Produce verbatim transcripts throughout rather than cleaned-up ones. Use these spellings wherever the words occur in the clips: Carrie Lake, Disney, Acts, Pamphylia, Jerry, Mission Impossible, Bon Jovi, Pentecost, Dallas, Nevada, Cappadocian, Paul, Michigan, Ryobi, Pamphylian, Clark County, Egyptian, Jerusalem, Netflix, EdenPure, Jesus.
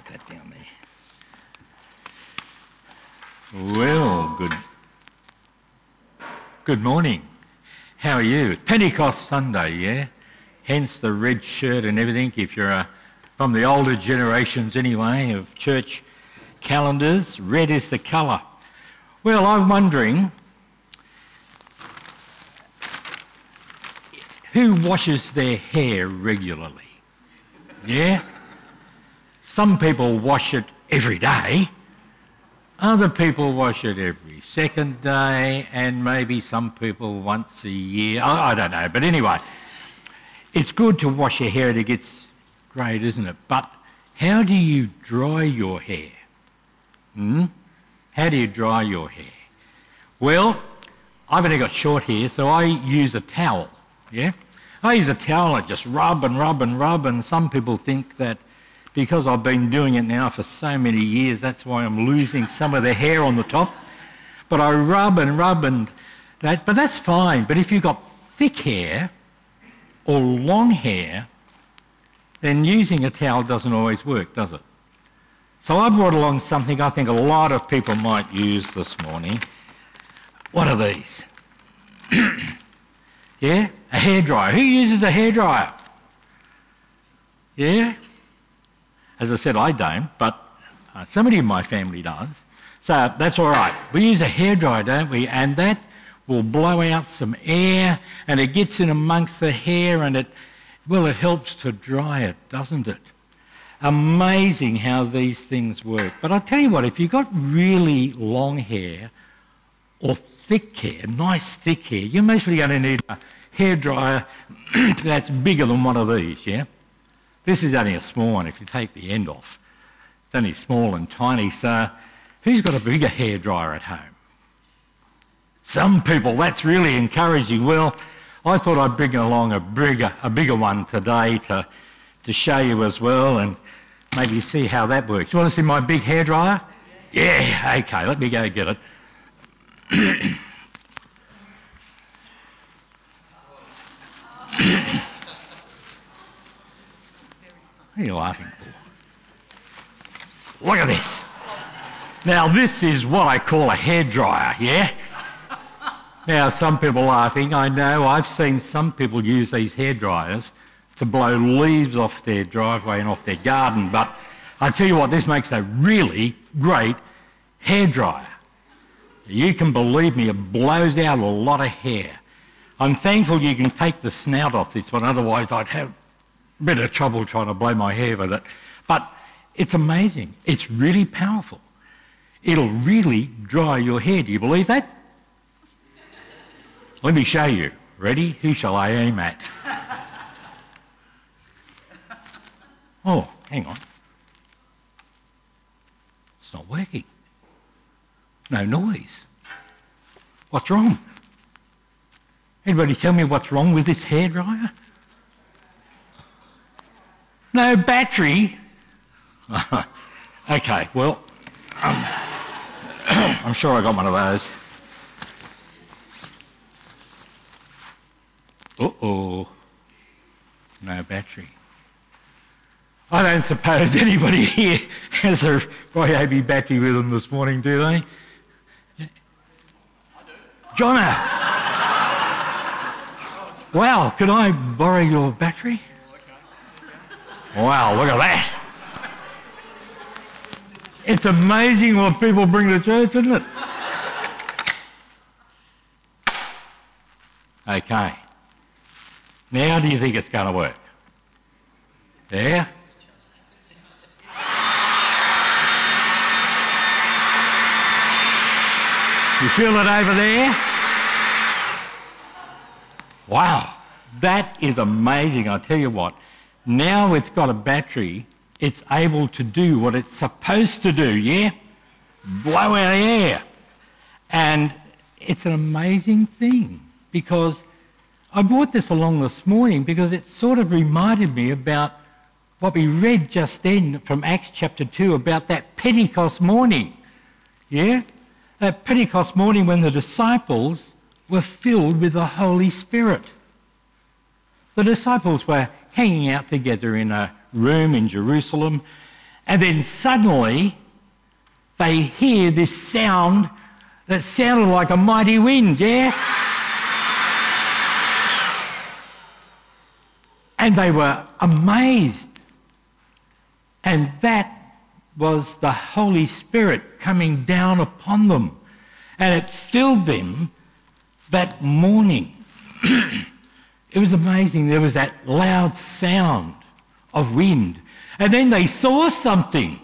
put that down there. Well, good. Good morning. How are you? Pentecost Sunday, yeah? Hence the red shirt and everything, if you're uh, from the older generations anyway of church calendars, red is the colour. Well, I'm wondering, who washes their hair regularly? Yeah? Some people wash it every day. Other people wash it every second day, and maybe some people once a year. I, I don't know, but anyway, it's good to wash your hair. It gets great, isn't it? But how do you dry your hair? Hmm? How do you dry your hair? Well, I've only got short hair, so I use a towel, yeah? I use a towel, I just rub and rub and rub, and some people think that because I've been doing it now for so many years, that's why I'm losing some of the hair on the top. But I rub and rub and that, but that's fine. But if you've got thick hair or long hair, then using a towel doesn't always work, does it? So I brought along something I think a lot of people might use this morning. What are these? Yeah? A hairdryer. Who uses a hairdryer? Yeah? As I said, I don't, but uh, somebody in my family does. So that's all right. We use a hairdryer, don't we? And that will blow out some air, and it gets in amongst the hair, and it, well, it helps to dry it, doesn't it? Amazing how these things work. But I'll tell you what, if you've got really long hair or thick hair, nice thick hair, you're mostly going to need a hairdryer that's bigger than one of these, yeah? This is only a small one. If you take the end off, it's only small and tiny. So who's got a bigger hairdryer at home? Some people. That's really encouraging. Well, I thought I'd bring along a bigger, a bigger one today to, to show you as well, and maybe see how that works. You want to see my big hairdryer? Yeah. yeah. Okay. Let me go get it. What are you laughing for? Look at this. Now, this is what I call a hairdryer, yeah? Now, some people are laughing. I know I've seen some people use these hairdryers to blow leaves off their driveway and off their garden, but I tell you what, this makes a really great hairdryer. You can believe me, it blows out a lot of hair. I'm thankful you can take the snout off this one, otherwise I'd have bit of trouble trying to blow my hair with it. But it's amazing. It's really powerful. It'll really dry your hair. Do you believe that? Let me show you. Ready? Who shall I aim at? Oh, hang on. It's not working. No noise. What's wrong? Anybody tell me what's wrong with this hairdryer? No battery. Okay, well, um, I'm sure I got one of those. Uh-oh, no battery. I don't suppose anybody here has a Ryobi battery with them this morning, do they? Yeah. I do. Jonah! Wow, could I borrow your battery? Wow, look at that. It's amazing what people bring to church, isn't it? Okay. Now do you think it's going to work? There? You feel it over there? Wow, that is amazing. I tell you what. Now it's got a battery, it's able to do what it's supposed to do, yeah? Blow out air. And it's an amazing thing, because I brought this along this morning because it sort of reminded me about what we read just then from Acts chapter two about that Pentecost morning, yeah? That Pentecost morning when the disciples were filled with the Holy Spirit. The disciples were hanging out together in a room in Jerusalem, And then suddenly they hear this sound that sounded like a mighty wind, yeah? And they were amazed. And that was the Holy Spirit coming down upon them. And it filled them that morning. It was amazing. There was that loud sound of wind. And then they saw something.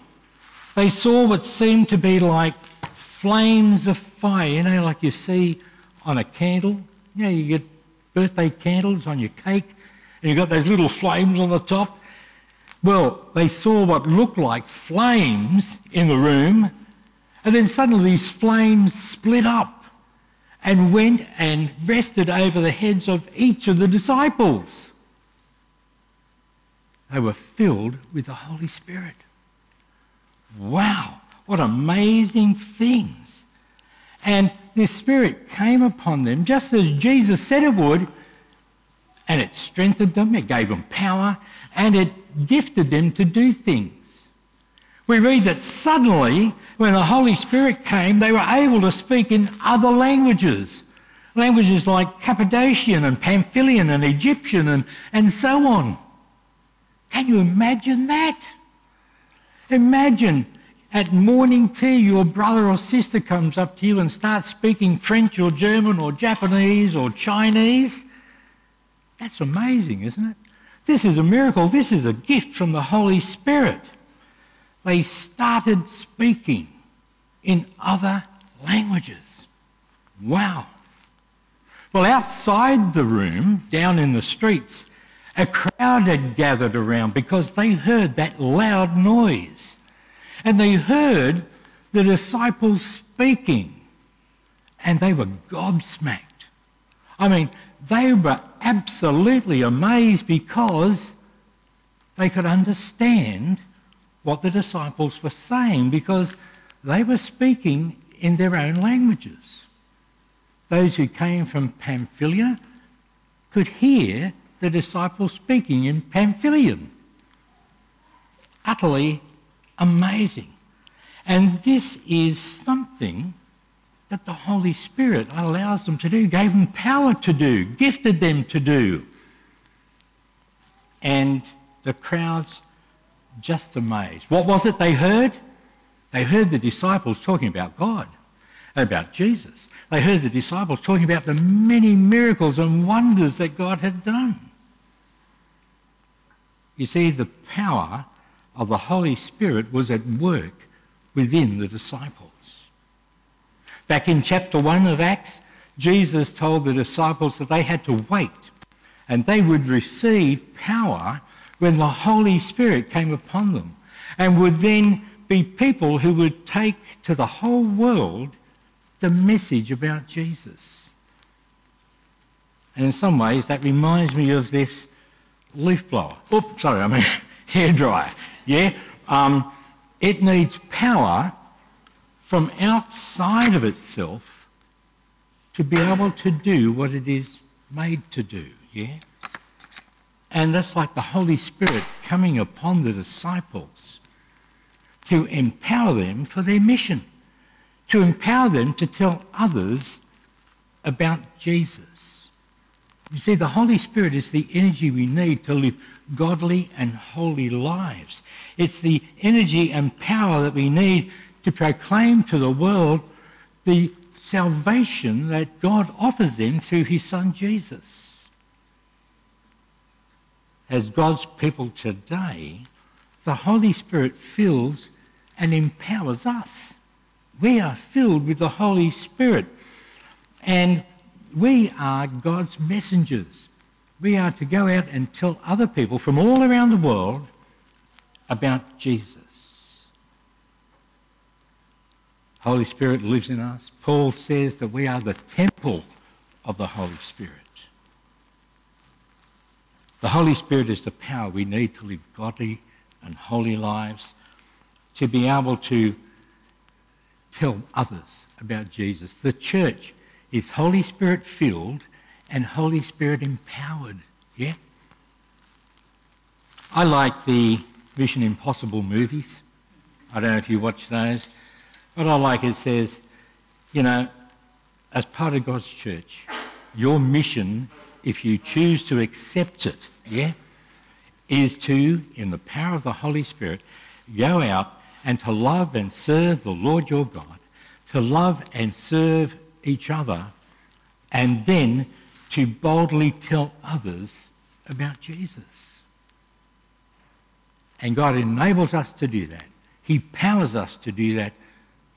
They saw what seemed to be like flames of fire, you know, like you see on a candle. You know, you get birthday candles on your cake, and you've got those little flames on the top. Well, they saw what looked like flames in the room, and then suddenly these flames split up and went and rested over the heads of each of the disciples. They were filled with the Holy Spirit. Wow, what amazing things. And the Spirit came upon them just as Jesus said it would, and it strengthened them, it gave them power, and it gifted them to do things. We read that suddenly, when the Holy Spirit came, they were able to speak in other languages, languages like Cappadocian and Pamphylian and Egyptian and, and so on. Can you imagine that? Imagine at morning tea your brother or sister comes up to you and starts speaking French or German or Japanese or Chinese. That's amazing, isn't it? This is a miracle. This is a gift from the Holy Spirit. They started speaking in other languages. Wow. Well, outside the room, down in the streets, a crowd had gathered around because they heard that loud noise. And they heard the disciples speaking. And they were gobsmacked. I mean, they were absolutely amazed because they could understand what the disciples were saying, because they were speaking in their own languages. Those who came from Pamphylia could hear the disciples speaking in Pamphylian. Utterly amazing. And this is something that the Holy Spirit allows them to do, gave them power to do, gifted them to do. And the crowd's just amazed. What was it they heard? They heard the disciples talking about God, about Jesus. They heard the disciples talking about the many miracles and wonders that God had done. You see, the power of the Holy Spirit was at work within the disciples. Back in chapter one of Acts, Jesus told the disciples that they had to wait and they would receive power when the Holy Spirit came upon them, and would then be people who would take to the whole world the message about Jesus. And in some ways that reminds me of this leaf blower. Oops, sorry, I mean hairdryer. Yeah? Um, it needs power from outside of itself to be able to do what it is made to do, yeah? And that's like the Holy Spirit coming upon the disciples to empower them for their mission, to empower them to tell others about Jesus. You see, the Holy Spirit is the energy we need to live godly and holy lives. It's the energy and power that we need to proclaim to the world the salvation that God offers them through his Son Jesus. As God's people today, the Holy Spirit fills and empowers us. We are filled with the Holy Spirit, and we are God's messengers. We are to go out and tell other people from all around the world about Jesus. Holy Spirit lives in us. Paul says that we are the temple of the Holy Spirit. The Holy Spirit is the power we need to live godly and holy lives, to be able to tell others about Jesus. The church is Holy Spirit filled and Holy Spirit empowered. Yeah? I like the Mission Impossible movies. I don't know if you watch those. What I like is says, you know, as part of God's church, your mission, if you choose to accept it, yeah, is to, in the power of the Holy Spirit, go out and to love and serve the Lord your God, to love and serve each other, and then to boldly tell others about Jesus. And God enables us to do that. He powers us to do that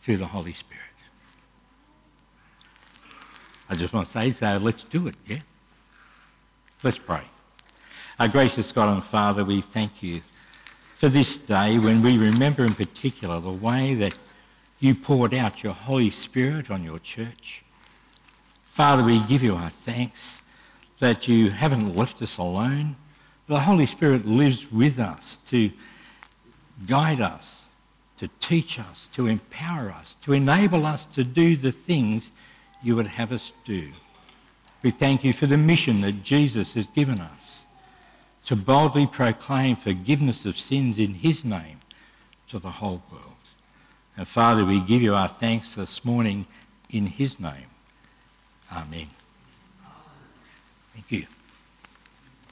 through the Holy Spirit. I just want to say, so let's do it, yeah? Let's pray. Our gracious God and Father, we thank you for this day when we remember in particular the way that you poured out your Holy Spirit on your church. Father, we give you our thanks that you haven't left us alone. The Holy Spirit lives with us to guide us, to teach us, to empower us, to enable us to do the things you would have us do. We thank you for the mission that Jesus has given us to boldly proclaim forgiveness of sins in his name to the whole world. And Father, we give you our thanks this morning in his name. Amen. Thank you.